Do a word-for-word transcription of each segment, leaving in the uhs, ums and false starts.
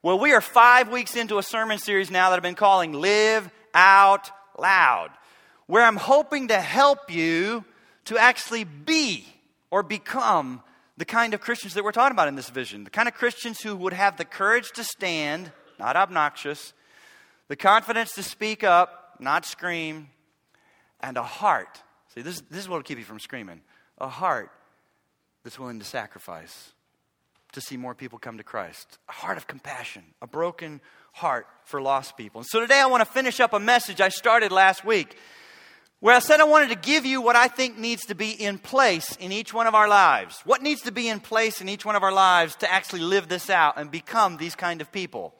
Well, we are five weeks into a sermon series now that I've been calling Live Out Loud, where I'm hoping to help you to actually be or become the kind of Christians that we're talking about in this vision, the kind of Christians who would have the courage to stand, not obnoxious, the confidence to speak up, not scream, and a heart. See, this, this is what will keep you from screaming. A heart that's willing to sacrifice to see more people come to Christ. A heart of compassion, a broken heart for lost people. And so today I want to finish up a message I started last week where I said I wanted to give you what I think needs to be in place in each one of our lives. What needs to be in place in each one of our lives to actually live this out and become these kind of people.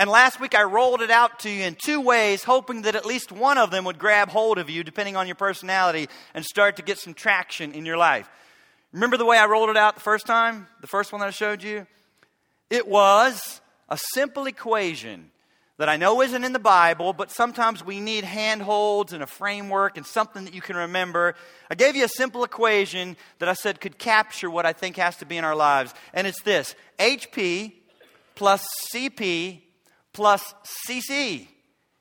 And last week I rolled it out to you in two ways, hoping that at least one of them would grab hold of you, depending on your personality, and start to get some traction in your life. Remember the way I rolled it out the first time? The first one that I showed you? It was a simple equation that I know isn't in the Bible, but sometimes we need handholds and a framework and something that you can remember. I gave you a simple equation that I said could capture what I think has to be in our lives. And it's this: H P plus C P plus C C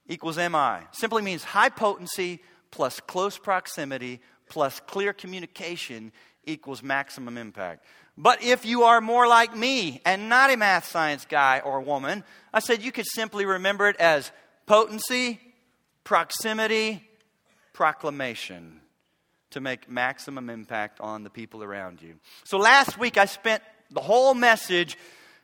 equals M I. Simply means high potency plus close proximity plus clear communication equals maximum impact. But if you are more like me and not a math science guy or woman, I said you could simply remember it as potency, proximity, proclamation to make maximum impact on the people around you. So last week I spent the whole message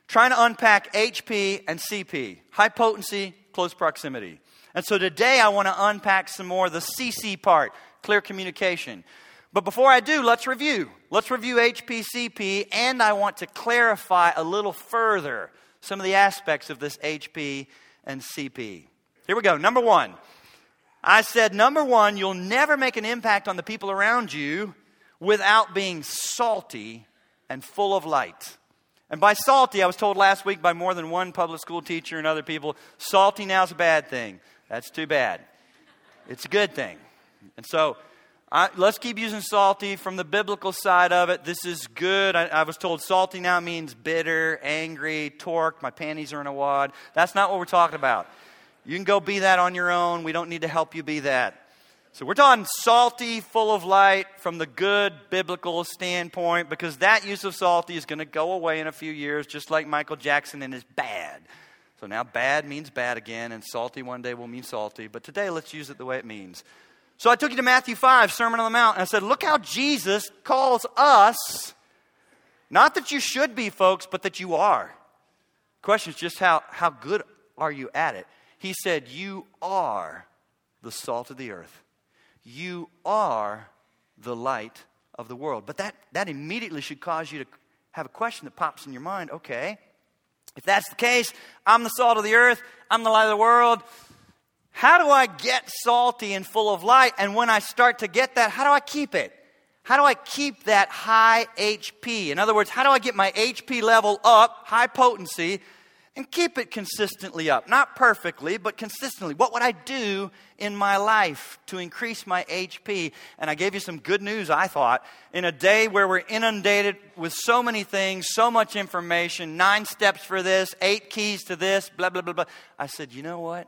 trying to unpack H P and C P, high potency, close proximity. And so today I want to unpack some more of the C C part, clear communication. But before I do, let's review. Let's review H P C P, and I want to clarify a little further some of the aspects of this H P and C P. Here we go. Number one. I said, number one, you'll never make an impact on the people around you without being salty and full of light. And by salty, I was told last week by more than one public school teacher and other people, salty now is a bad thing. That's too bad. It's a good thing. And so I, let's keep using salty from the biblical side of it. This is good. I, I was told salty now means bitter, angry, torqued, my panties are in a wad. That's not what we're talking about. You can go be that on your own. We don't need to help you be that. So we're talking salty, full of light from the good biblical standpoint, because that use of salty is going to go away in a few years, just like Michael Jackson and his bad. So now bad means bad again, and salty one day will mean salty. But today, let's use it the way it means. So I took you to Matthew five, Sermon on the Mount, and I said, look how Jesus calls us, not that you should be, folks, but that you are. The question is just how, how good are you at it? He said, you are the salt of the earth. You are the light of the world. But that, that immediately should cause you to have a question that pops in your mind. Okay, if that's the case, I'm the salt of the earth. I'm the light of the world. How do I get salty and full of light? And when I start to get that, how do I keep it? How do I keep that high H P? In other words, how do I get my H P level up, high potency, and keep it consistently up? Not perfectly, but consistently. What would I do in my life to increase my H P? And I gave you some good news, I thought. In a day where we're inundated with so many things, so much information, nine steps for this, eight keys to this, blah, blah, blah, blah. I said, you know what?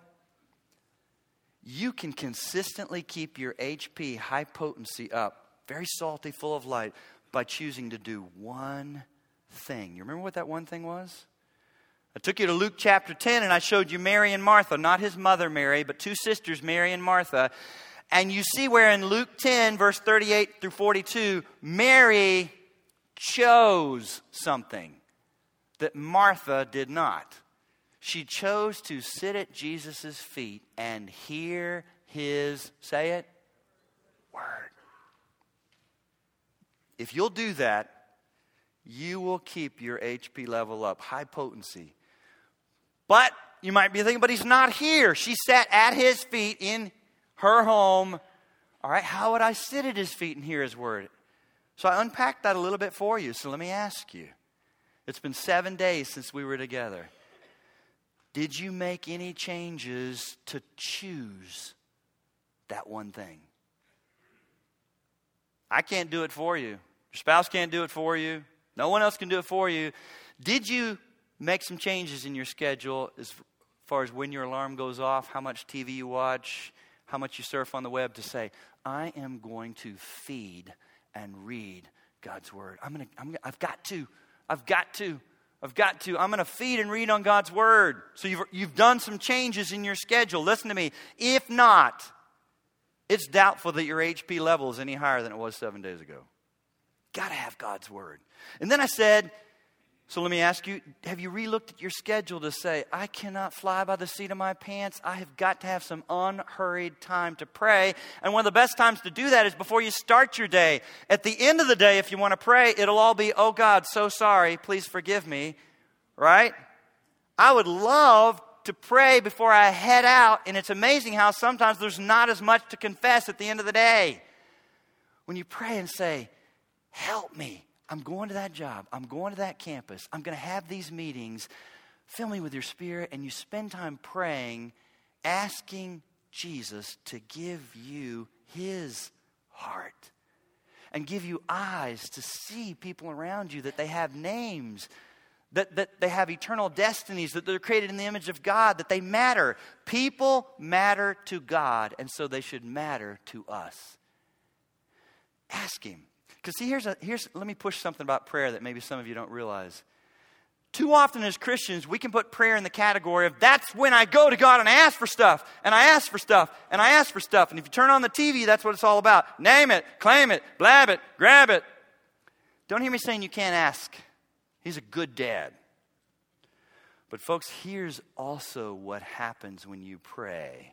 You can consistently keep your H P, high potency, up, very salty, full of light, by choosing to do one thing. You remember what that one thing was? I took you to Luke chapter ten, and I showed you Mary and Martha, not his mother Mary, but two sisters, Mary and Martha. And you see where in Luke ten, verse thirty-eight through forty-two, Mary chose something that Martha did not. She chose to sit at Jesus' feet and hear his, say it, word. If you'll do that, you will keep your H P level up, high potency. But you might be thinking, but he's not here. She sat at his feet in her home. All right, how would I sit at his feet and hear his word? So I unpacked that a little bit for you. So let me ask you. It's been seven days since we were together. Did you make any changes to choose that one thing? I can't do it for you. Your spouse can't do it for you. No one else can do it for you. Did you Make some changes in your schedule as far as when your alarm goes off, how much T V you watch, how much you surf on the web, to say, I am going to feed and read God's word. I'm gonna, I'm gonna, I've got to, I've got to, I've got to, I'm gonna feed and read on God's word. So you've, you've done some changes in your schedule. Listen to me. If not, it's doubtful that your H P level is any higher than it was seven days ago. Gotta have God's word. And then I said, so let me ask you, have you re-looked at your schedule to say, I cannot fly by the seat of my pants. I have got to have some unhurried time to pray. And one of the best times to do that is before you start your day. At the end of the day, if you want to pray, it'll all be, oh God, so sorry, please forgive me, right? I would love to pray before I head out. And it's amazing how sometimes there's not as much to confess at the end of the day. When you pray and say, help me. I'm going to that job. I'm going to that campus. I'm going to have these meetings. Fill me with your spirit. And you spend time praying, asking Jesus to give you his heart and give you eyes to see people around you, that they have names, that, that they have eternal destinies, that they're created in the image of God, that they matter. People matter to God, and so they should matter to us. Ask him. Because see, here's, a, here's let me push something about prayer that maybe some of you don't realize. Too often as Christians, we can put prayer in the category of, that's when I go to God and I ask for stuff, and I ask for stuff, and I ask for stuff. And if you turn on the T V, that's what it's all about. Name it, claim it, blab it, grab it. Don't hear me saying you can't ask. He's a good dad. But folks, here's also what happens when you pray.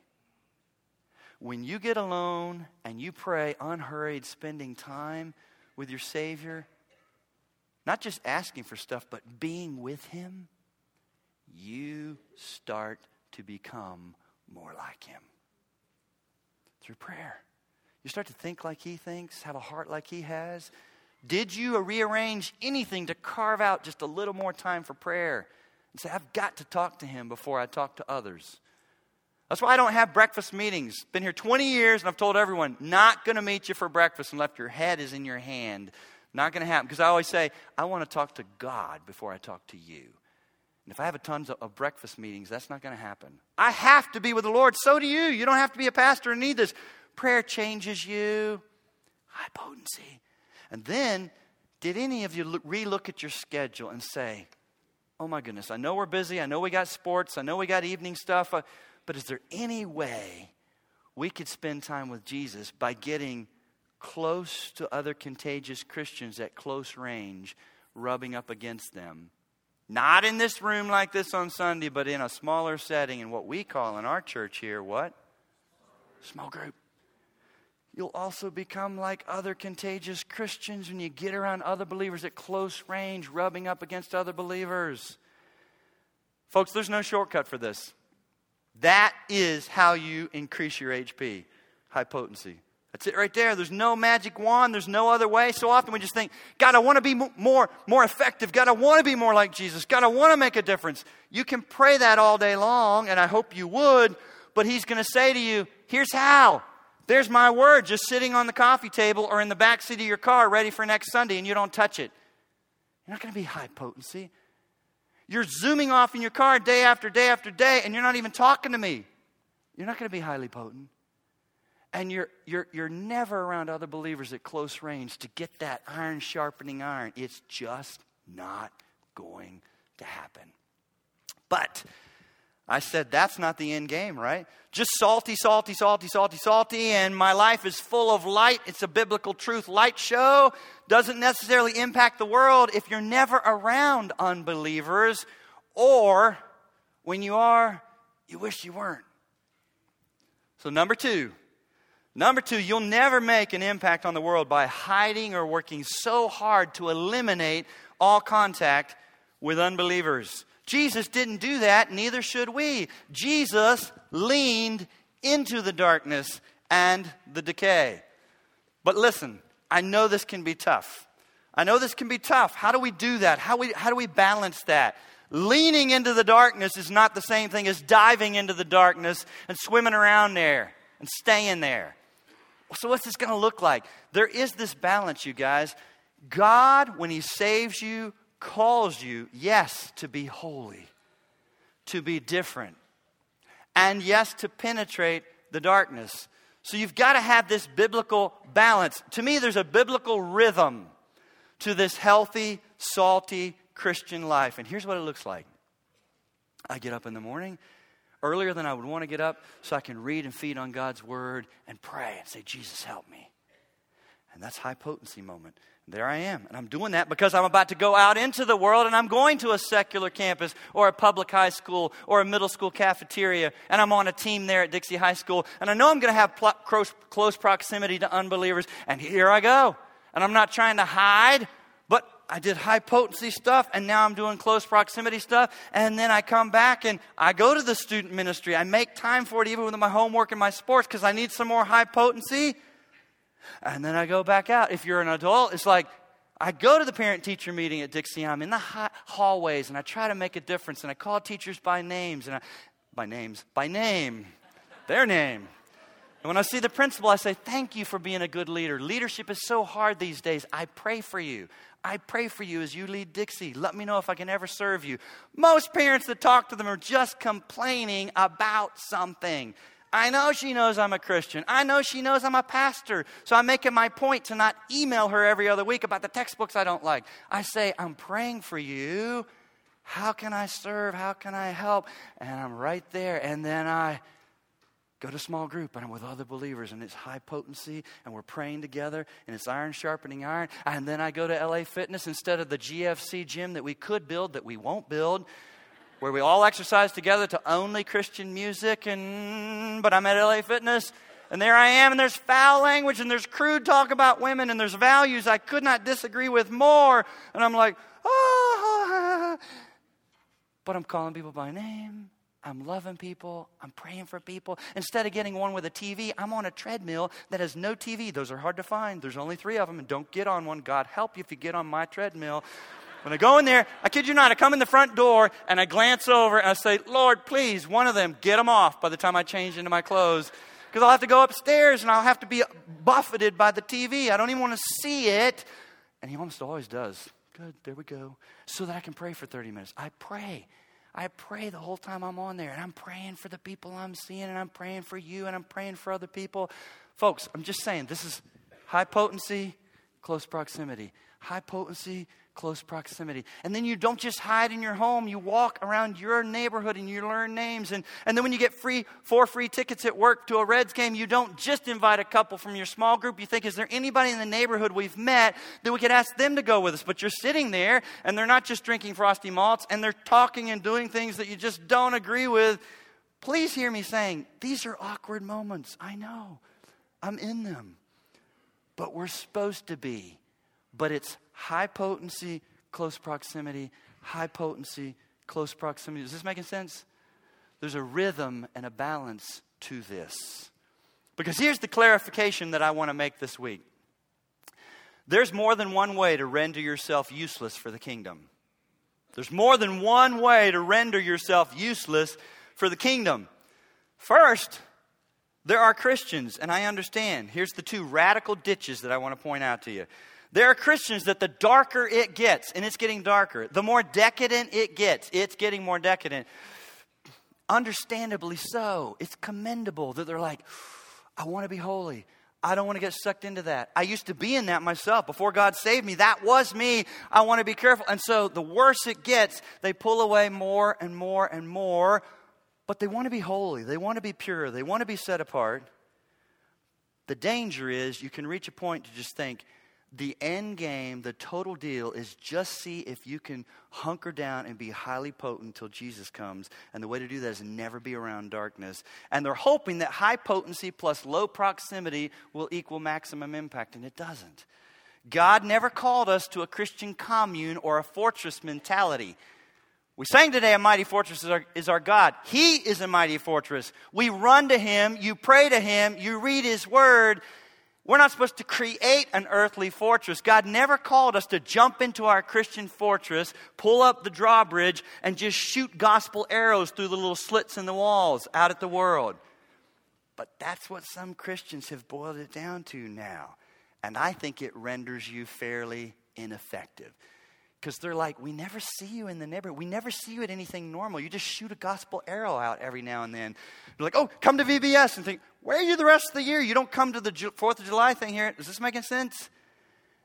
When you get alone and you pray unhurried, spending time with your Savior, not just asking for stuff, but being with him, you start to become more like him through prayer. You start to think like he thinks, have a heart like he has. Did you rearrange anything to carve out just a little more time for prayer and say, I've got to talk to him before I talk to others? That's why I don't have breakfast meetings. Been here twenty years and I've told everyone, not going to meet you for breakfast unless your head is in your hand. Not going to happen. Because I always say, I want to talk to God before I talk to you. And if I have a ton of breakfast meetings, that's not going to happen. I have to be with the Lord. So do you. You don't have to be a pastor and need this. Prayer changes you. High potency. And then, did any of you re-look at your schedule and say, oh my goodness, I know we're busy. I know we got sports. I know we got evening stuff. I, But is there any way we could spend time with Jesus by getting close to other contagious Christians at close range, rubbing up against them? Not in this room like this on Sunday, but in a smaller setting in what we call in our church here, what? Small group. You'll also become like other contagious Christians when you get around other believers at close range, rubbing up against other believers. Folks, there's no shortcut for this. That is how you increase your H P, high potency. That's it right there. There's no magic wand. There's no other way. So often we just think, God, I want to be more, more effective. God, I want to be more like Jesus. God, I want to make a difference. You can pray that all day long, and I hope you would, but he's going to say to you, here's how. There's my word just sitting on the coffee table or in the backseat of your car ready for next Sunday, and you don't touch it. You're not going to be high potency. You're zooming off in your car day after day after day, and you're not even talking to me. You're not going to be highly potent. And you're, you're, you're never around other believers at close range to get that iron sharpening iron. It's just not going to happen. But I said, that's not the end game, right? Just salty, salty, salty, salty, salty, and my life is full of light. It's a biblical truth light show. Doesn't necessarily impact the world if you're never around unbelievers, or when you are, you wish you weren't. So number two, number two, you'll never make an impact on the world by hiding or working so hard to eliminate all contact with unbelievers. Jesus didn't do that, neither should we. Jesus leaned into the darkness and the decay. But listen, I know this can be tough. I know this can be tough. How do we do that? How we how do we balance that? Leaning into the darkness is not the same thing as diving into the darkness and swimming around there and staying there. So what's this going to look like? There is this balance, you guys. God, when he saves you, calls you, yes, to be holy, to be different, and yes, to penetrate the darkness. So you've got to have this biblical balance. To me, there's a biblical rhythm to this healthy, salty Christian life. And here's what it looks like. I get up in the morning earlier than I would want to get up so I can read and feed on God's word and pray and say, Jesus, help me. And that's high potency moment. There I am. And I'm doing that because I'm about to go out into the world, and I'm going to a secular campus or a public high school or a middle school cafeteria. And I'm on a team there at Dixie High School. And I know I'm going to have pl- close, close proximity to unbelievers. And here I go. And I'm not trying to hide, but I did high potency stuff, and now I'm doing close proximity stuff. And then I come back and I go to the student ministry. I make time for it even with my homework and my sports because I need some more high potency. And then I go back out. If you're an adult, it's like I go to the parent-teacher meeting at Dixie. I'm in the hot hallways, and I try to make a difference. And I call teachers by names, and I, by names, by name, their name. And when I see the principal, I say, thank you for being a good leader. Leadership is so hard these days. I pray for you. I pray for you as you lead Dixie. Let me know if I can ever serve you. Most parents that talk to them are just complaining about something. I know she knows I'm a Christian. I know she knows I'm a pastor. So I'm making my point to not email her every other week about the textbooks I don't like. I say, I'm praying for you. How can I serve? How can I help? And I'm right there. And then I go to small group, and I'm with other believers, and it's high potency, and we're praying together, and it's iron sharpening iron. And then I go to L A Fitness instead of the G F C gym that we could build that we won't build, where we all exercise together to only Christian music, and but I'm at L A Fitness, and there I am, and there's foul language, and there's crude talk about women, and there's values I could not disagree with more, and I'm like, oh, but I'm calling people by name, I'm loving people, I'm praying for people. Instead of getting one with a T V, I'm on a treadmill that has no T V. Those are hard to find. There's only three of them, and don't get on one. God help you if you get on my treadmill. When I go in there, I kid you not, I come in the front door and I glance over and I say, Lord, please, one of them, get them off by the time I change into my clothes. Because I'll have to go upstairs and I'll have to be buffeted by the T V. I don't even want to see it. And he almost always does. Good, there we go. So that I can pray for thirty minutes. I pray. I pray the whole time I'm on there. And I'm praying for the people I'm seeing, and I'm praying for you, and I'm praying for other people. Folks, I'm just saying, this is high potency, close proximity. High potency, close proximity. And then you don't just hide in your home. You walk around your neighborhood and you learn names. And, and then when you get free four free tickets at work to a Reds game, you don't just invite a couple from your small group. You think, is there anybody in the neighborhood we've met that we could ask them to go with us? But you're sitting there and they're not just drinking frosty malts, and they're talking and doing things that you just don't agree with. Please hear me saying, these are awkward moments. I know. I'm in them. But we're supposed to be. But it's high potency, close proximity, high potency, close proximity. Is this making sense? There's a rhythm and a balance to this. Because here's the clarification that I want to make this week. There's more than one way to render yourself useless for the kingdom. There's more than one way to render yourself useless for the kingdom. First, there are Christians, and I understand. Here's the two radical ditches that I want to point out to you. There are Christians that the darker it gets, and it's getting darker, the more decadent it gets, it's getting more decadent. Understandably so. It's commendable that they're like, I want to be holy. I don't want to get sucked into that. I used to be in that myself. Before God saved me, that was me. I want to be careful. And so the worse it gets, they pull away more and more and more. But they want to be holy. They want to be pure. They want to be set apart. The danger is you can reach a point to just think, the end game, the total deal, is just see if you can hunker down and be highly potent until Jesus comes. And the way to do that is never be around darkness. And they're hoping that high potency plus low proximity will equal maximum impact, and it doesn't. God never called us to a Christian commune or a fortress mentality. We sang today, a mighty fortress is our, is our God. He is a mighty fortress. We run to him, you pray to him, you read his word. We're not supposed to create an earthly fortress. God never called us to jump into our Christian fortress, pull up the drawbridge, and just shoot gospel arrows through the little slits in the walls out at the world. But that's what some Christians have boiled it down to now. And I think it renders you fairly ineffective. Because they're like, we never see you in the neighborhood. We never see you at anything normal. You just shoot a gospel arrow out every now and then. They're like, oh, come to V B S. And think, where are you the rest of the year? You don't come to the fourth of July thing here. Is this making sense?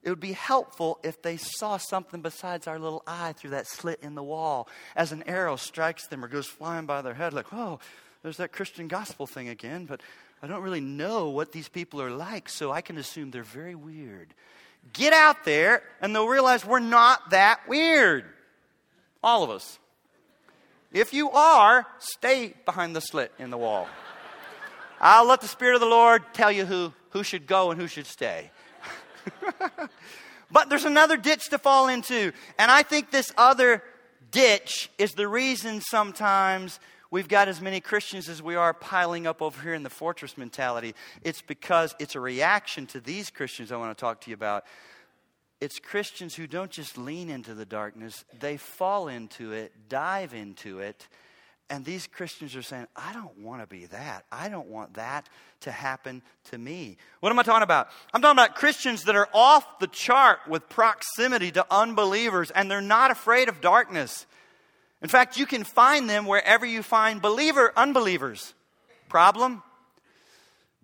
It would be helpful if they saw something besides our little eye through that slit in the wall as an arrow strikes them or goes flying by their head. Like, oh, there's that Christian gospel thing again. But I don't really know what these people are like, so I can assume they're very weird. Get out there, and they'll realize we're not that weird. All of us. If you are, stay behind the slit in the wall. I'll let the Spirit of the Lord tell you who, who should go and who should stay. But there's another ditch to fall into. And I think this other ditch is the reason sometimes we've got as many Christians as we are piling up over here in the fortress mentality. It's because it's a reaction to these Christians I want to talk to you about. It's Christians who don't just lean into the darkness. They fall into it, dive into it. And these Christians are saying, I don't want to be that. I don't want that to happen to me. What am I talking about? I'm talking about Christians that are off the chart with proximity to unbelievers. And they're not afraid of darkness. In fact, you can find them wherever you find believer, unbelievers. Problem?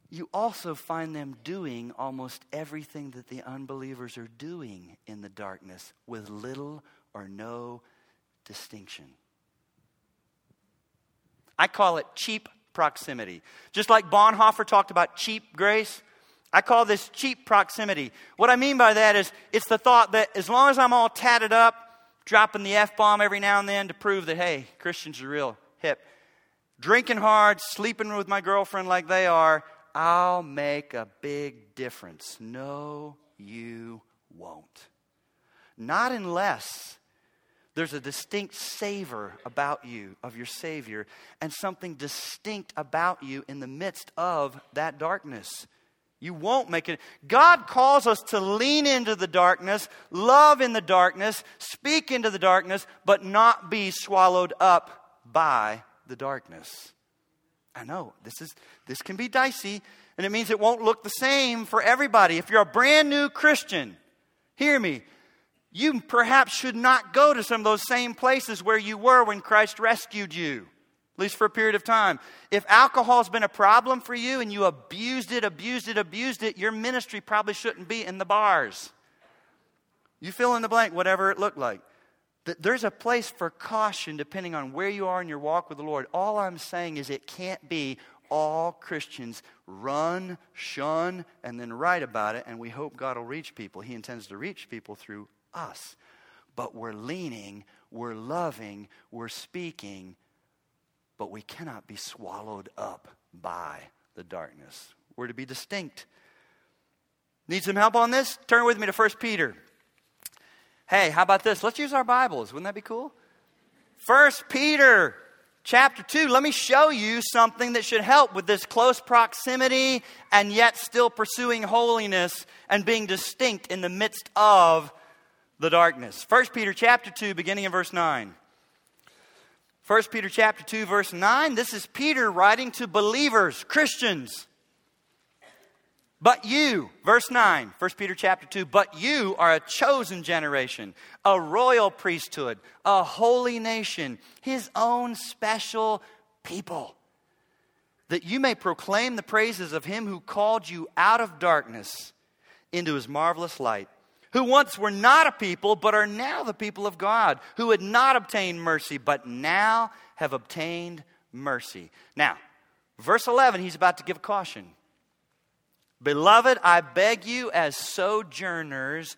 You also find them doing almost everything that the unbelievers are doing in the darkness with little or no distinction. I call it cheap proximity. Just like Bonhoeffer talked about cheap grace, I call this cheap proximity. What I mean by that is it's the thought that as long as I'm all tatted up, dropping the F-bomb every now and then to prove that, hey, Christians are real hip. Drinking hard, sleeping with my girlfriend like they are, I'll make a big difference. No, you won't. Not unless there's a distinct savor about you, of your Savior, and something distinct about you in the midst of that darkness. You won't make it. God calls us to lean into the darkness, love in the darkness, speak into the darkness, but not be swallowed up by the darkness. I know, this is this can be dicey, and it means it won't look the same for everybody. If you're a brand new Christian, hear me, you perhaps should not go to some of those same places where you were when Christ rescued you. At least for a period of time. If alcohol's been a problem for you and you abused it, abused it, abused it, your ministry probably shouldn't be in the bars. You fill in the blank, whatever it looked like. There's a place for caution depending on where you are in your walk with the Lord. All I'm saying is it can't be all Christians run, shun, and then write about it, and we hope God will reach people. He intends to reach people through us. But we're leaning, we're loving, we're speaking, but we cannot be swallowed up by the darkness. We're to be distinct. Need some help on this? Turn with me to First Peter. Hey, how about this? Let's use our Bibles. Wouldn't that be cool? First Peter chapter two. Let me show you something that should help with this close proximity and yet still pursuing holiness and being distinct in the midst of the darkness. First Peter chapter two, beginning in verse nine. First Peter chapter two, verse nine. This is Peter writing to believers, Christians. But you, verse nine, First Peter chapter two, but you are a chosen generation, a royal priesthood, a holy nation, his own special people, that you may proclaim the praises of him who called you out of darkness into his marvelous light. Who once were not a people, but are now the people of God. Who had not obtained mercy, but now have obtained mercy. Now, verse eleven, he's about to give a caution. Beloved, I beg you as sojourners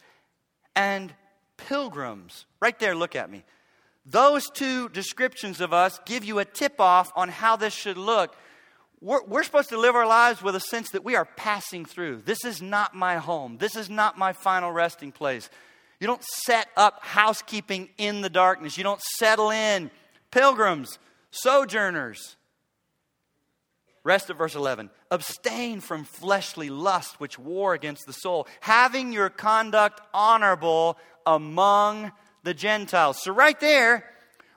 and pilgrims. Right there, look at me. Those two descriptions of us give you a tip-off on how this should look. We're, we're supposed to live our lives with a sense that we are passing through. This is not my home. This is not my final resting place. You don't set up housekeeping in the darkness. You don't settle in. Pilgrims, sojourners. Rest of verse eleven. Abstain from fleshly lust which war against the soul. Having your conduct honorable among the Gentiles. So right there,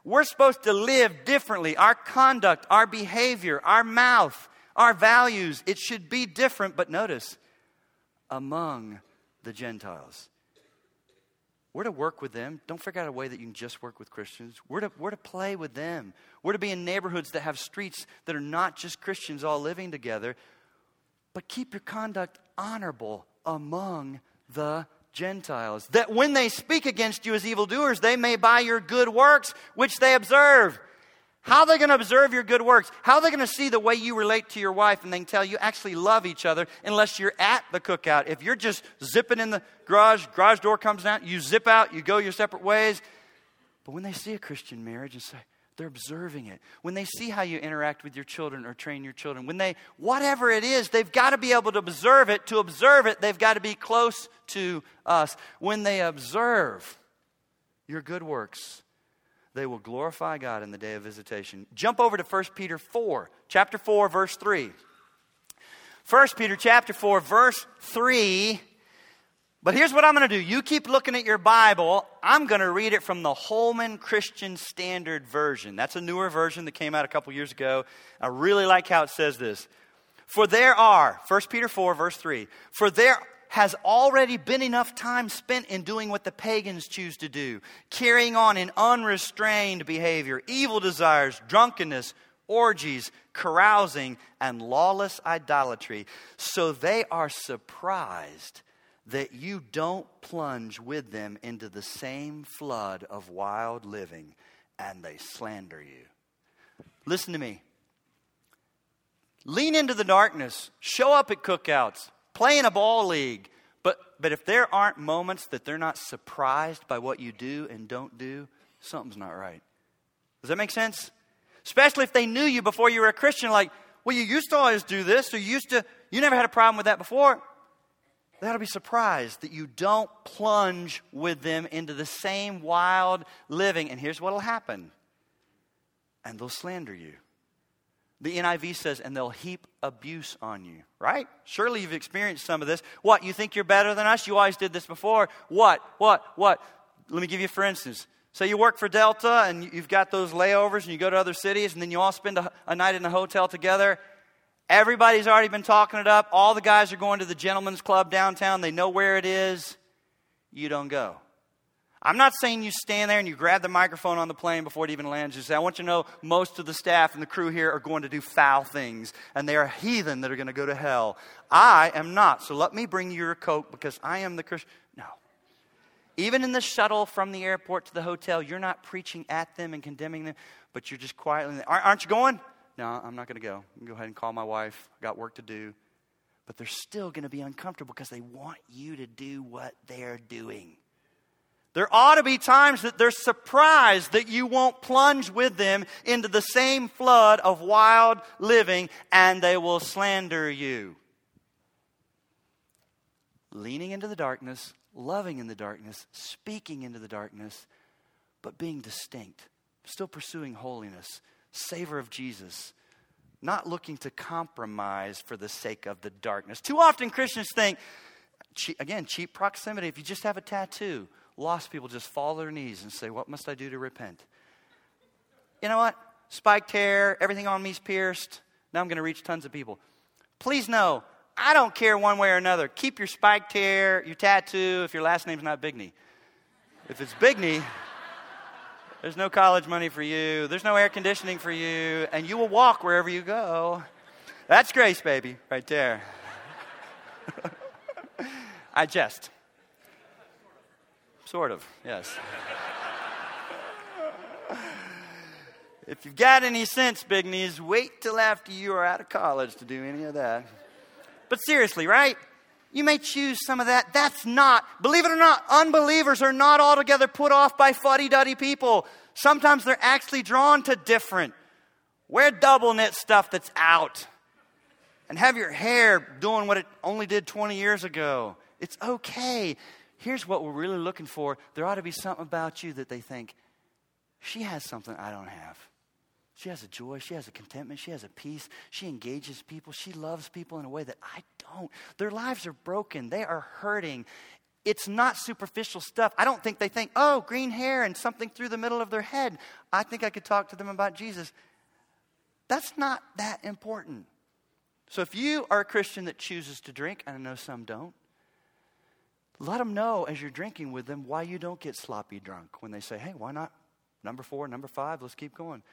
we're supposed to live differently. Our conduct, our behavior, our mouth, our values, it should be different. But notice, among the Gentiles. We're to work with them. Don't figure out a way that you can just work with Christians. We're to, we're to play with them. We're to be in neighborhoods that have streets that are not just Christians all living together. But keep your conduct honorable among the Gentiles, that when they speak against you as evildoers, they may by your good works, which they observe. How are they going to observe your good works? How are they going to see the way you relate to your wife and then tell you actually love each other unless you're at the cookout? If you're just zipping in the garage, garage door comes down, you zip out, you go your separate ways. But when they see a Christian marriage and say, they're observing it. When they see how you interact with your children or train your children, when they, whatever it is, they've got to be able to observe it. To observe it, they've got to be close to us. When they observe your good works, they will glorify God in the day of visitation. Jump over to First Peter four, chapter four, verse three. First Peter chapter four, verse three. But here's what I'm going to do. You keep looking at your Bible. I'm going to read it from the Holman Christian Standard Version. That's a newer version that came out a couple years ago. I really like how it says this. For there are, First Peter four, verse three. For there has already been enough time spent in doing what the pagans choose to do. Carrying on in unrestrained behavior, evil desires, drunkenness, orgies, carousing, and lawless idolatry. So they are surprised that you don't plunge with them into the same flood of wild living, and they slander you. Listen to me. Lean into the darkness. Show up at cookouts. Play in a ball league. But, but if there aren't moments that they're not surprised by what you do and don't do, something's not right. Does that make sense? Especially if they knew you before you were a Christian. Like, well, you used to always do this. Or you used to, you never had a problem with that before. They ought to be surprised that you don't plunge with them into the same wild living. And here's what will happen. And they'll slander you. The N I V says, and they'll heap abuse on you. Right? Surely you've experienced some of this. What, you think you're better than us? You always did this before. What, what, what? Let me give you for instance. So you work for Delta and you've got those layovers and you go to other cities and then you all spend a, a night in a hotel together. Everybody's already been talking it up. All the guys are going to the gentleman's club downtown. They know where it is. You don't go. I'm not saying you stand there and you grab the microphone on the plane before it even lands. You say, I want you to know most of the staff and the crew here are going to do foul things. And they are heathen that are going to go to hell. I am not. So let me bring you your coat because I am the Christian. No. Even in the shuttle from the airport to the hotel, you're not preaching at them and condemning them. But you're just quietly, aren't you going? No, I'm not going to go. I'm going to go ahead and call my wife. I got work to do. But they're still going to be uncomfortable because they want you to do what they're doing. There ought to be times that they're surprised that you won't plunge with them into the same flood of wild living and they will slander you. Leaning into the darkness, loving in the darkness, speaking into the darkness, but being distinct, still pursuing holiness. Savor of Jesus, not looking to compromise for the sake of the darkness. Too often Christians think, again, cheap proximity. If you just have a tattoo, lost people just fall to their knees and say, what must I do to repent? You know what? Spiked hair, everything on me's pierced. Now I'm going to reach tons of people. Please know, I don't care one way or another. Keep your spiked hair, your tattoo, if your last name's not Bigney. If it's Bigney... There's no college money for you. There's no air conditioning for you. And you will walk wherever you go. That's grace, baby, right there. I jest. Sort of, yes. If you've got any sense, big knees, wait till after you are out of college to do any of that. But seriously, right? You may choose some of that. That's not, believe it or not, unbelievers are not altogether put off by fuddy-duddy people. Sometimes they're actually drawn to different. Wear double-knit stuff that's out. And have your hair doing what it only did twenty years ago. It's okay. Here's what we're really looking for. There ought to be something about you that they think, she has something I don't have. She has a joy. She has a contentment. She has a peace. She engages people. She loves people in a way that I don't. Their lives are broken. They are hurting. It's not superficial stuff. I don't think they think, oh, green hair and something through the middle of their head. I think I could talk to them about Jesus. That's not that important. So if you are a Christian that chooses to drink, and I know some don't, Let them know as you're drinking with them why you don't get sloppy drunk when they say, hey, why not number four, number five, let's keep going.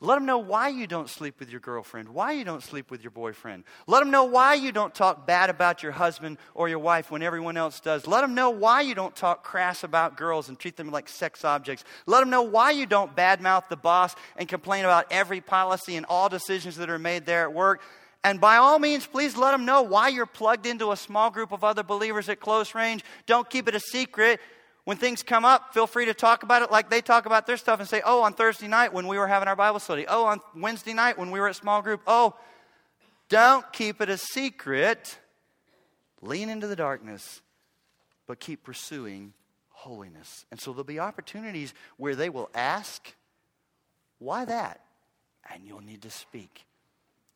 Let them know why you don't sleep with your girlfriend, why you don't sleep with your boyfriend. Let them know why you don't talk bad about your husband or your wife when everyone else does. Let them know why you don't talk crass about girls and treat them like sex objects. Let them know why you don't badmouth the boss and complain about every policy and all decisions that are made there at work. And by all means, please let them know why you're plugged into a small group of other believers at close range. Don't keep it a secret. When things come up, feel free to talk about it like they talk about their stuff and say, oh, on Thursday night when we were having our Bible study. Oh, on Wednesday night when we were at small group. Oh, don't keep it a secret. Lean into the darkness, but keep pursuing holiness. And so there'll be opportunities where they will ask, why that? And you'll need to speak.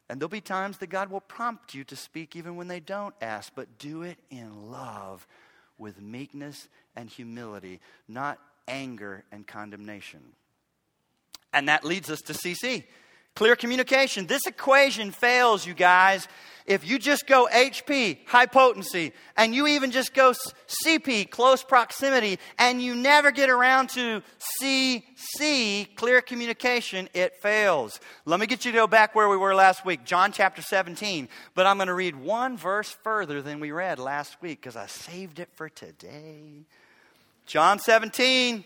And there'll be times that God will prompt you to speak even when they don't ask, but do it in love, with meekness and humility, not anger and condemnation. And that leads us to C C, clear communication. This equation fails, you guys. If you just go H P, high potency, and you even just go C P, close proximity, and you never get around to C C, clear communication, it fails. Let me get you to go back where we were last week, John chapter seventeen. But I'm going to read one verse further than we read last week because I saved it for today. John seventeen.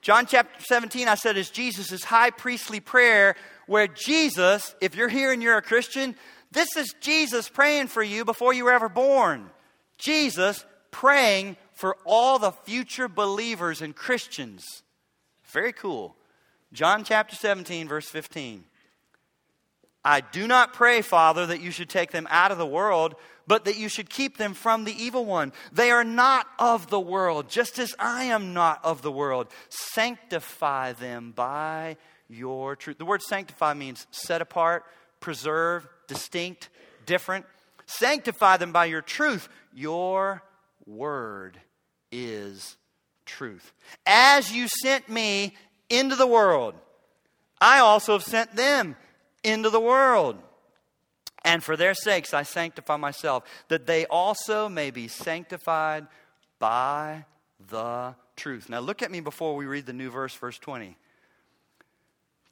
John chapter seventeen, I said, is Jesus' high priestly prayer where Jesus, if you're here and you're a Christian, this is Jesus praying for you before you were ever born. Jesus praying for all the future believers and Christians. Very cool. John chapter seventeen, verse fifteen. I do not pray, Father, that you should take them out of the world, but that you should keep them from the evil one. They are not of the world, just as I am not of the world. Sanctify them by your truth. The word sanctify means set apart, preserve, distinct, different. Sanctify them by your truth. Your word is truth. As you sent me into the world, I also have sent them into the world. And for their sakes I sanctify myself, that they also may be sanctified by the truth. Now look at me before we read the new verse, verse twenty.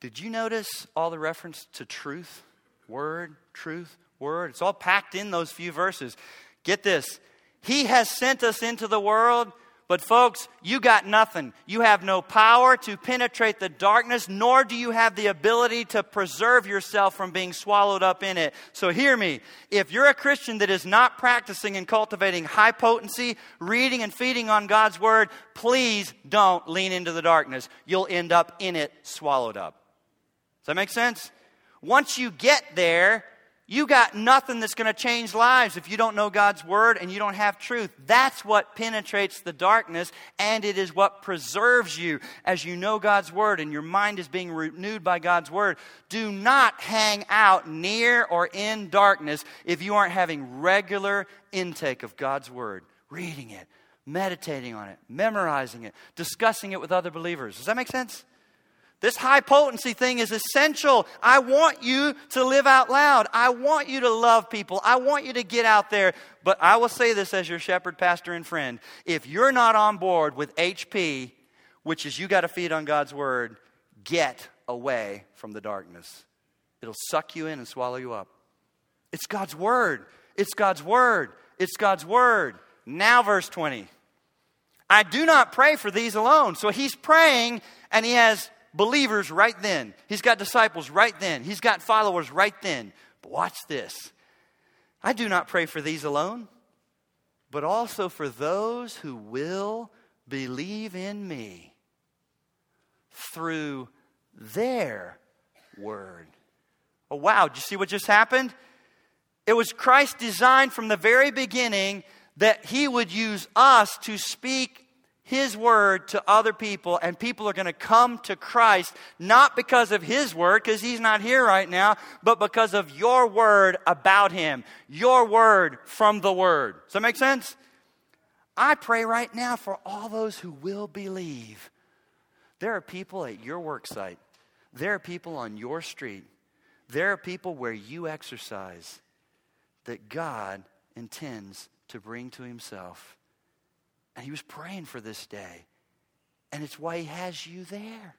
Did you notice all the reference to truth? Word, truth, word. It's all packed in those few verses. Get this. He has sent us into the world. But folks, you got nothing. You have no power to penetrate the darkness, nor do you have the ability to preserve yourself from being swallowed up in it. So hear me. If you're a Christian that is not practicing and cultivating high potency, reading and feeding on God's word, please don't lean into the darkness. You'll end up in it, swallowed up. Does that make sense? Once you get there, you got nothing that's going to change lives if you don't know God's word and you don't have truth. That's what penetrates the darkness, and it is what preserves you as you know God's word and your mind is being renewed by God's word. Do not hang out near or in darkness if you aren't having regular intake of God's word, reading it, meditating on it, memorizing it, discussing it with other believers. Does that make sense? This high potency thing is essential. I want you to live out loud. I want you to love people. I want you to get out there. But I will say this as your shepherd, pastor, and friend. If you're not on board with H P, which is you got to feed on God's word, get away from the darkness. It'll suck you in and swallow you up. It's God's word. It's God's word. It's God's word. Now verse twenty. I do not pray for these alone. So he's praying and he has believers right then. He's got disciples right then. He's got followers right then. But watch this. I do not pray for these alone, but also for those who will believe in me through their word. Oh, wow. Did you see what just happened? It was Christ's design from the very beginning that he would use us to speak his word to other people, and people are going to come to Christ, not because of his word, because he's not here right now, but because of your word about him, your word from the word. Does that make sense? I pray right now for all those who will believe. There are people at your work site. There are people on your street. There are people where you exercise that God intends to bring to himself. And he was praying for this day. And it's why he has you there.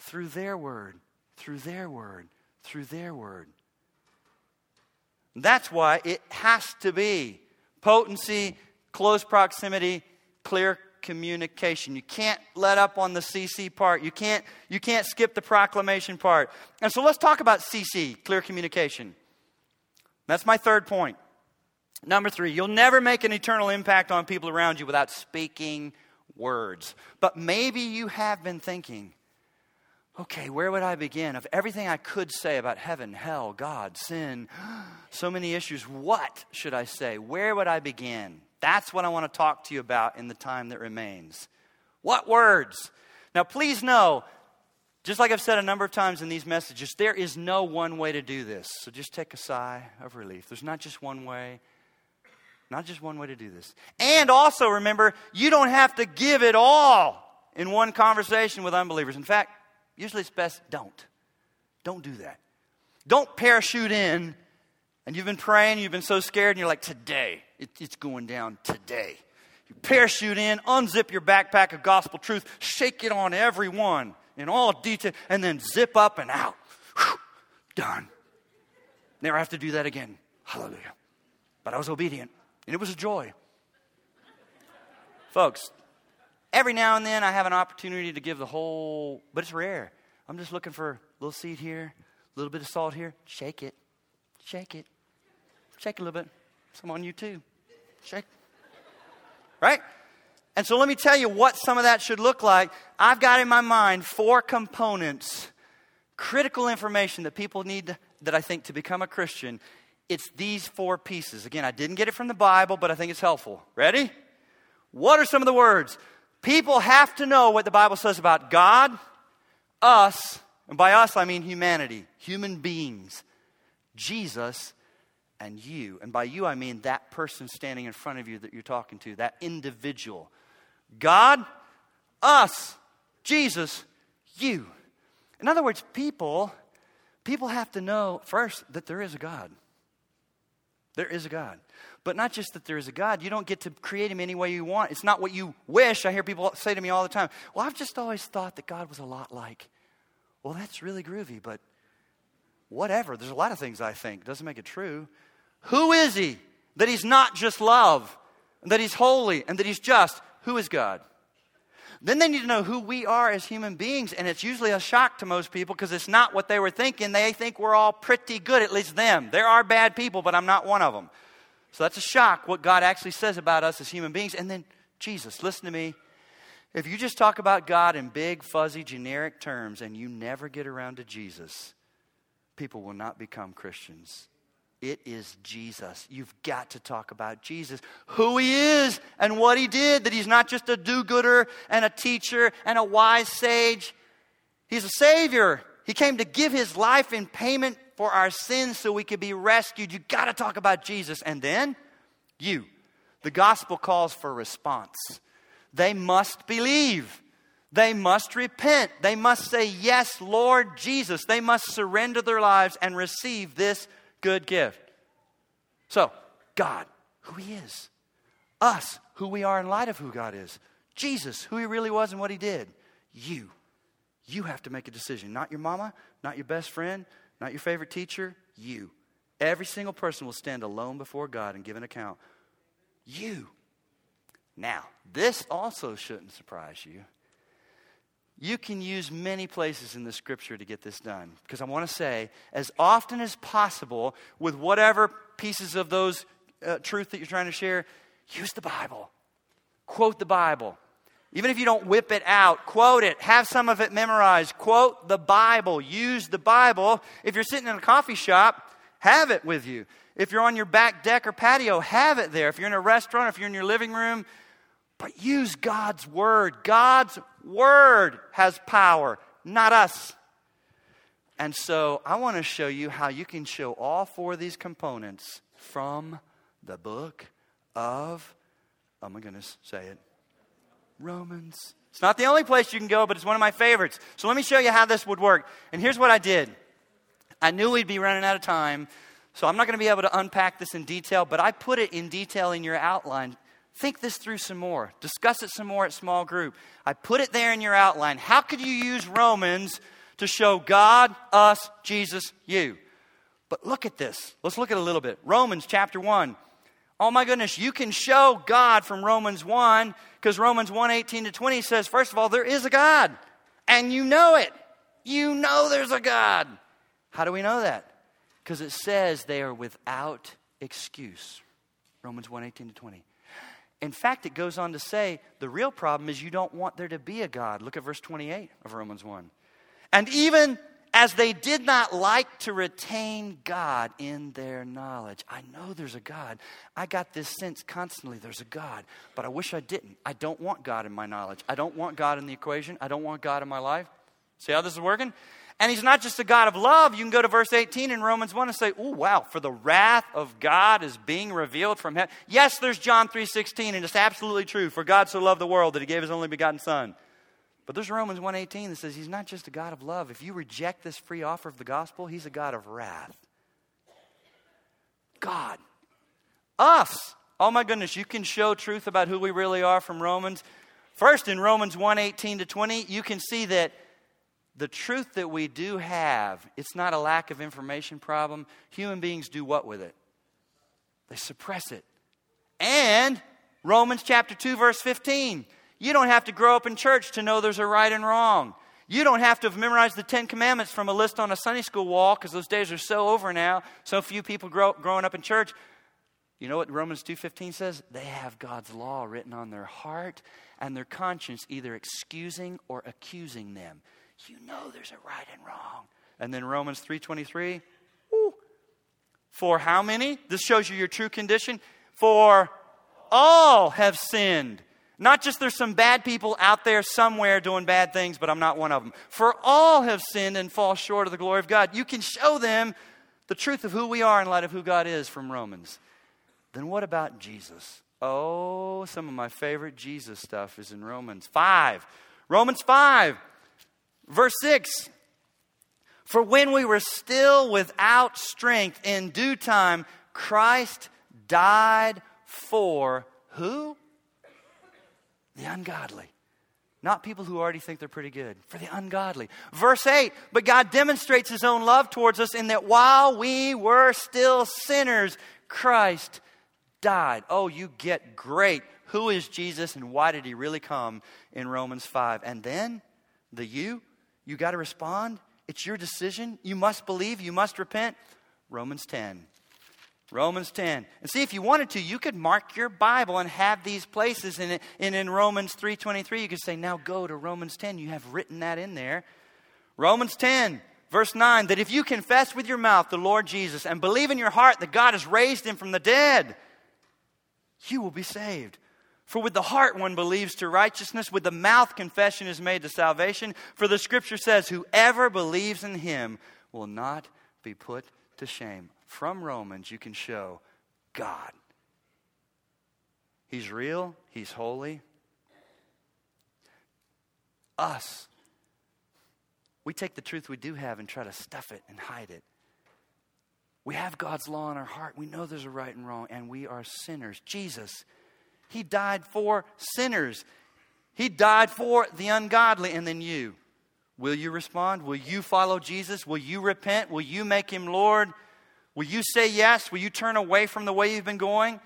Through their word, through their word, through their word. That's why it has to be potency, close proximity, clear communication. You can't let up on the C C part. You can't, you can't skip the proclamation part. And so let's talk about C C, clear communication. That's my third point. Number three, you'll never make an eternal impact on people around you without speaking words. But maybe you have been thinking, okay, where would I begin? Of everything I could say about heaven, hell, God, sin, so many issues, what should I say? Where would I begin? That's what I want to talk to you about in the time that remains. What words? Now, please know, just like I've said a number of times in these messages, there is no one way to do this. So just take a sigh of relief. There's not just one way. Not just one way to do this. And also remember, you don't have to give it all in one conversation with unbelievers. In fact, usually it's best don't. Don't do that. Don't parachute in. And you've been praying, you've been so scared, and you're like, today, it, it's going down today. You parachute in, unzip your backpack of gospel truth, shake it on everyone in all detail, and then zip up and out. Whew, done. Never have to do that again. Hallelujah. But I was obedient. And it was a joy. Folks, every now and then I have an opportunity to give the whole, but it's rare. I'm just looking for a little seed here, a little bit of salt here. Shake it. Shake it. Shake a little bit. Some on you too. Shake. Right? And so let me tell you what some of that should look like. I've got in my mind four components, critical information that people need, that I think to become a Christian. It's these four pieces. Again, I didn't get it from the Bible, but I think it's helpful. Ready? What are some of the words? People have to know what the Bible says about God, us, and by us I mean humanity, human beings, Jesus, and you. And by you I mean that person standing in front of you that you're talking to, that individual. God, us, Jesus, you. In other words, people, people have to know first that there is a God. There is a God. But not just that there is a God. You don't get to create him any way you want. It's not what you wish. I hear people say to me all the time, well, I've just always thought that God was a lot like. Well, that's really groovy, but whatever. There's a lot of things I think. Doesn't make it true. Who is he? That he's not just love, and that he's holy, and that he's just. Who is God? Then they need to know who we are as human beings, and it's usually a shock to most people because it's not what they were thinking. They think we're all pretty good, at least them. There are bad people, but I'm not one of them. So that's a shock, what God actually says about us as human beings. And then Jesus, listen to me. If you just talk about God in big, fuzzy, generic terms and you never get around to Jesus, people will not become Christians. It is Jesus. You've got to talk about Jesus, who he is and what he did, that he's not just a do-gooder and a teacher and a wise sage. He's a savior. He came to give his life in payment for our sins so we could be rescued. You've got to talk about Jesus. And then you. The gospel calls for response. They must believe. They must repent. They must say, yes, Lord Jesus. They must surrender their lives and receive this good gift. So, God, who he is. Us, who we are in light of who God is. Jesus, who he really was and what he did. You. You have to make a decision. Not your mama, not your best friend, not your favorite teacher. You. Every single person will stand alone before God and give an account. You. Now, this also shouldn't surprise you. You can use many places in the scripture to get this done. Because I want to say, as often as possible, with whatever pieces of those uh, truth that you're trying to share, use the Bible. Quote the Bible. Even if you don't whip it out, quote it. Have some of it memorized. Quote the Bible. Use the Bible. If you're sitting in a coffee shop, have it with you. If you're on your back deck or patio, have it there. If you're in a restaurant, if you're in your living room, but use God's word. God's word has power, not us. And so I want to show you how you can show all four of these components from the book of, oh my goodness, say it, Romans. It's not the only place you can go, but it's one of my favorites. So let me show you how this would work. And here's what I did. I knew we'd be running out of time, so I'm not going to be able to unpack this in detail, but I put it in detail in your outline Think this through some more. Discuss it some more at small group. I put it there in your outline. How could you use Romans to show God, us, Jesus, you? But look at this. Let's look at it a little bit. Romans chapter one. Oh my goodness, you can show God from Romans one, because Romans one, eighteen to twenty says, first of all, there is a God, and you know it. You know there's a God. How do we know that? Because it says they are without excuse. Romans one, eighteen to twenty. In fact, it goes on to say the real problem is you don't want there to be a God. Look at verse twenty-eight of Romans one. And even as they did not like to retain God in their knowledge. I know there's a God. I got this sense constantly there's a God, but I wish I didn't. I don't want God in my knowledge. I don't want God in the equation. I don't want God in my life. See how this is working? And he's not just a God of love. You can go to verse eighteen in Romans one and say, oh, wow, for the wrath of God is being revealed from heaven. Yes, there's John three sixteen, and it's absolutely true. For God so loved the world that he gave his only begotten son. But there's Romans one eighteen that says he's not just a God of love. If you reject this free offer of the gospel, he's a God of wrath. God. Us. Oh, my goodness, you can show truth about who we really are from Romans. First, in Romans one, eighteen to twenty, you can see that the truth that we do have, it's not a lack of information problem. Human beings do what with it? They suppress it. And Romans chapter two, verse fifteen. You don't have to grow up in church to know there's a right and wrong. You don't have to have memorized the Ten Commandments from a list on a Sunday school wall, because those days are so over now. So few people grow, growing up in church. You know what Romans two fifteen says? They have God's law written on their heart and their conscience, either excusing or accusing them. You know there's a right and wrong. And then Romans three twenty-three. Ooh, for how many? This shows you your true condition. For all have sinned. Not just there's some bad people out there somewhere doing bad things, but I'm not one of them. For all have sinned and fall short of the glory of God. You can show them the truth of who we are in light of who God is from Romans. Then what about Jesus? Oh, some of my favorite Jesus stuff is in Romans five. Romans five. Verse six, for when we were still without strength, in due time, Christ died for who? The ungodly. Not people who already think they're pretty good. For the ungodly. Verse eight, but God demonstrates his own love towards us in that while we were still sinners, Christ died. Oh, you get great. Who is Jesus and why did he really come in Romans five? And then the you. You got to respond. It's your decision. You must believe. You must repent. Romans ten. Romans ten. And see, if you wanted to, you could mark your Bible and have these places in it. And in Romans three twenty-three, you could say, now go to Romans ten. You have written that in there. Romans ten, verse nine, that if you confess with your mouth the Lord Jesus and believe in your heart that God has raised him from the dead, you will be saved. For with the heart one believes to righteousness, with the mouth confession is made to salvation. For the scripture says, whoever believes in him will not be put to shame. From Romans, you can show God. He's real. He's holy. Us. We take the truth we do have and try to stuff it and hide it. We have God's law in our heart. We know there's a right and wrong, and we are sinners. Jesus, he died for sinners. He died for the ungodly. And then you. Will you respond? Will you follow Jesus? Will you repent? Will you make him Lord? Will you say yes? Will you turn away from the way you've been going?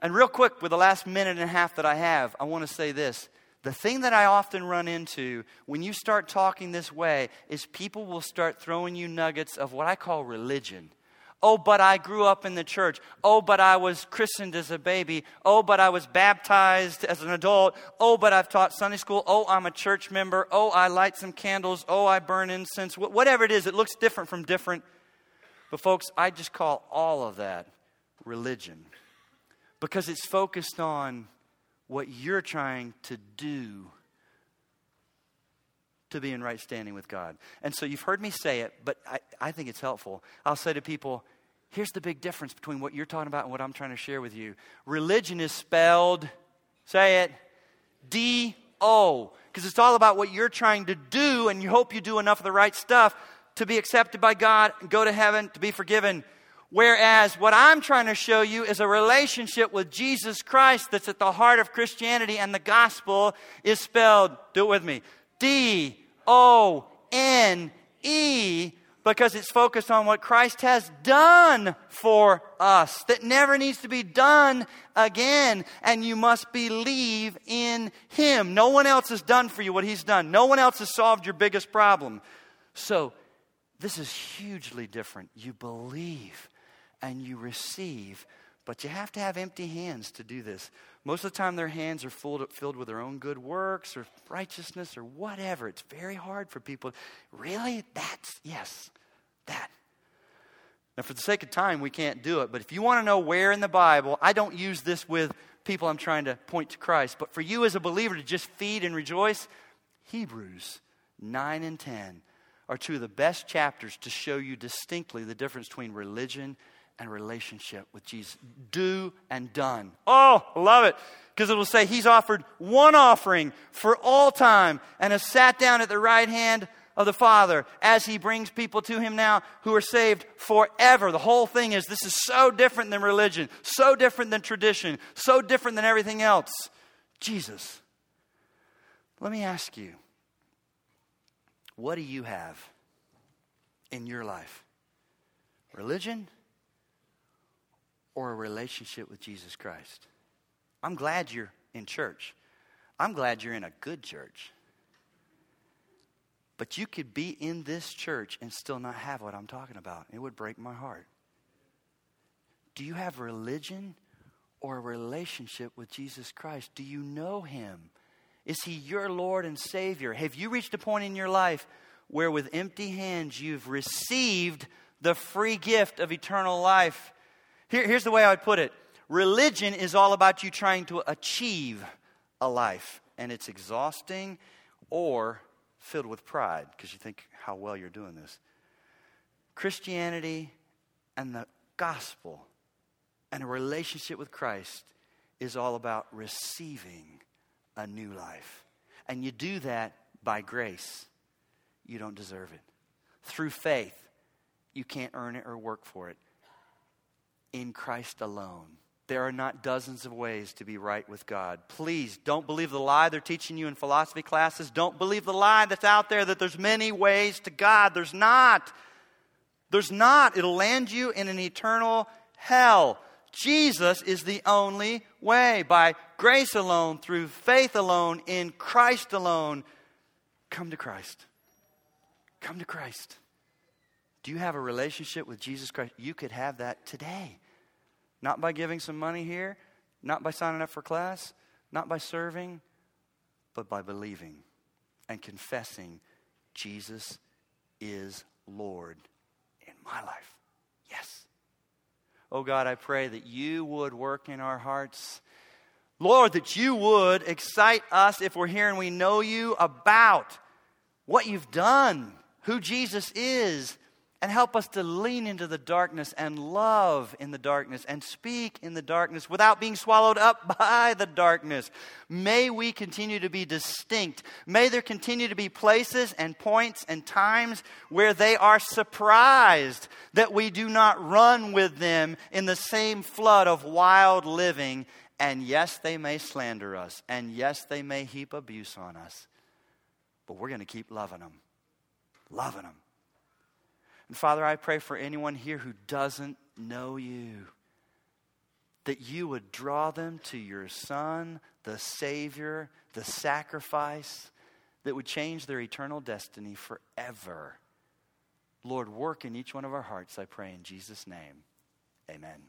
And real quick, with the last minute and a half that I have, I want to say this. The thing that I often run into when you start talking this way is people will start throwing you nuggets of what I call religion. Oh, but I grew up in the church. Oh, but I was christened as a baby. Oh, but I was baptized as an adult. Oh, but I've taught Sunday school. Oh, I'm a church member. Oh, I light some candles. Oh, I burn incense. Whatever it is, it looks different from different. But folks, I just call all of that religion. Because it's focused on what you're trying to do to be in right standing with God. And so you've heard me say it, but I, I think it's helpful. I'll say to people, here's the big difference between what you're talking about and what I'm trying to share with you. Religion is spelled, say it, D O. Because it's all about what you're trying to do, and you hope you do enough of the right stuff to be accepted by God, and go to heaven, to be forgiven. Whereas what I'm trying to show you is a relationship with Jesus Christ that's at the heart of Christianity, and the gospel is spelled, do it with me, D O N E, because it's focused on what Christ has done for us that never needs to be done again. And you must believe in Him. No one else has done for you what He's done. No one else has solved your biggest problem. So this is hugely different. You believe and you receive, but you have to have empty hands to do this. Most of the time their hands are filled, filled with their own good works or righteousness or whatever. It's very hard for people. Really? That's, yes, that. Now, for the sake of time, we can't do it. But if you want to know where in the Bible, I don't use this with people I'm trying to point to Christ. But for you as a believer to just feed and rejoice, Hebrews nine and ten are two of the best chapters to show you distinctly the difference between religion and and relationship with Jesus. Do and done. Oh, love it. Because it will say He's offered one offering for all time and has sat down at the right hand of the Father as He brings people to Him now who are saved forever. The whole thing is, this is so different than religion, so different than tradition, so different than everything else. Jesus, let me ask you, what do you have in your life? Religion? Or a relationship with Jesus Christ? I'm glad you're in church. I'm glad you're in a good church. But you could be in this church and still not have what I'm talking about. It would break my heart. Do you have religion or a relationship with Jesus Christ? Do you know Him? Is He your Lord and Savior? Have you reached a point in your life where with empty hands you've received the free gift of eternal life? Here, here's the way I would put it. Religion is all about you trying to achieve a life. And it's exhausting or filled with pride because you think how well you're doing this. Christianity and the gospel and a relationship with Christ is all about receiving a new life. And you do that by grace. You don't deserve it. Through faith, you can't earn it or work for it. In Christ alone. There are not dozens of ways to be right with God. Please don't believe the lie they're teaching you in philosophy classes. Don't believe the lie that's out there that there's many ways to God. There's not. There's not. It'll land you in an eternal hell. Jesus is the only way. By grace alone, through faith alone, in Christ alone. Come to Christ. Come to Christ. Do you have a relationship with Jesus Christ? You could have that today. Not by giving some money here, not by signing up for class, not by serving, but by believing and confessing Jesus is Lord in my life. Yes. Oh God, I pray that You would work in our hearts. Lord, that You would excite us if we're here and we know You about what You've done, who Jesus is. And help us to lean into the darkness and love in the darkness and speak in the darkness without being swallowed up by the darkness. May we continue to be distinct. May there continue to be places and points and times where they are surprised that we do not run with them in the same flood of wild living. And yes, they may slander us. And yes, they may heap abuse on us. But we're going to keep loving them. Loving them. And Father, I pray for anyone here who doesn't know You, that You would draw them to Your Son, the Savior, the sacrifice that would change their eternal destiny forever. Lord, work in each one of our hearts, I pray in Jesus' name. Amen.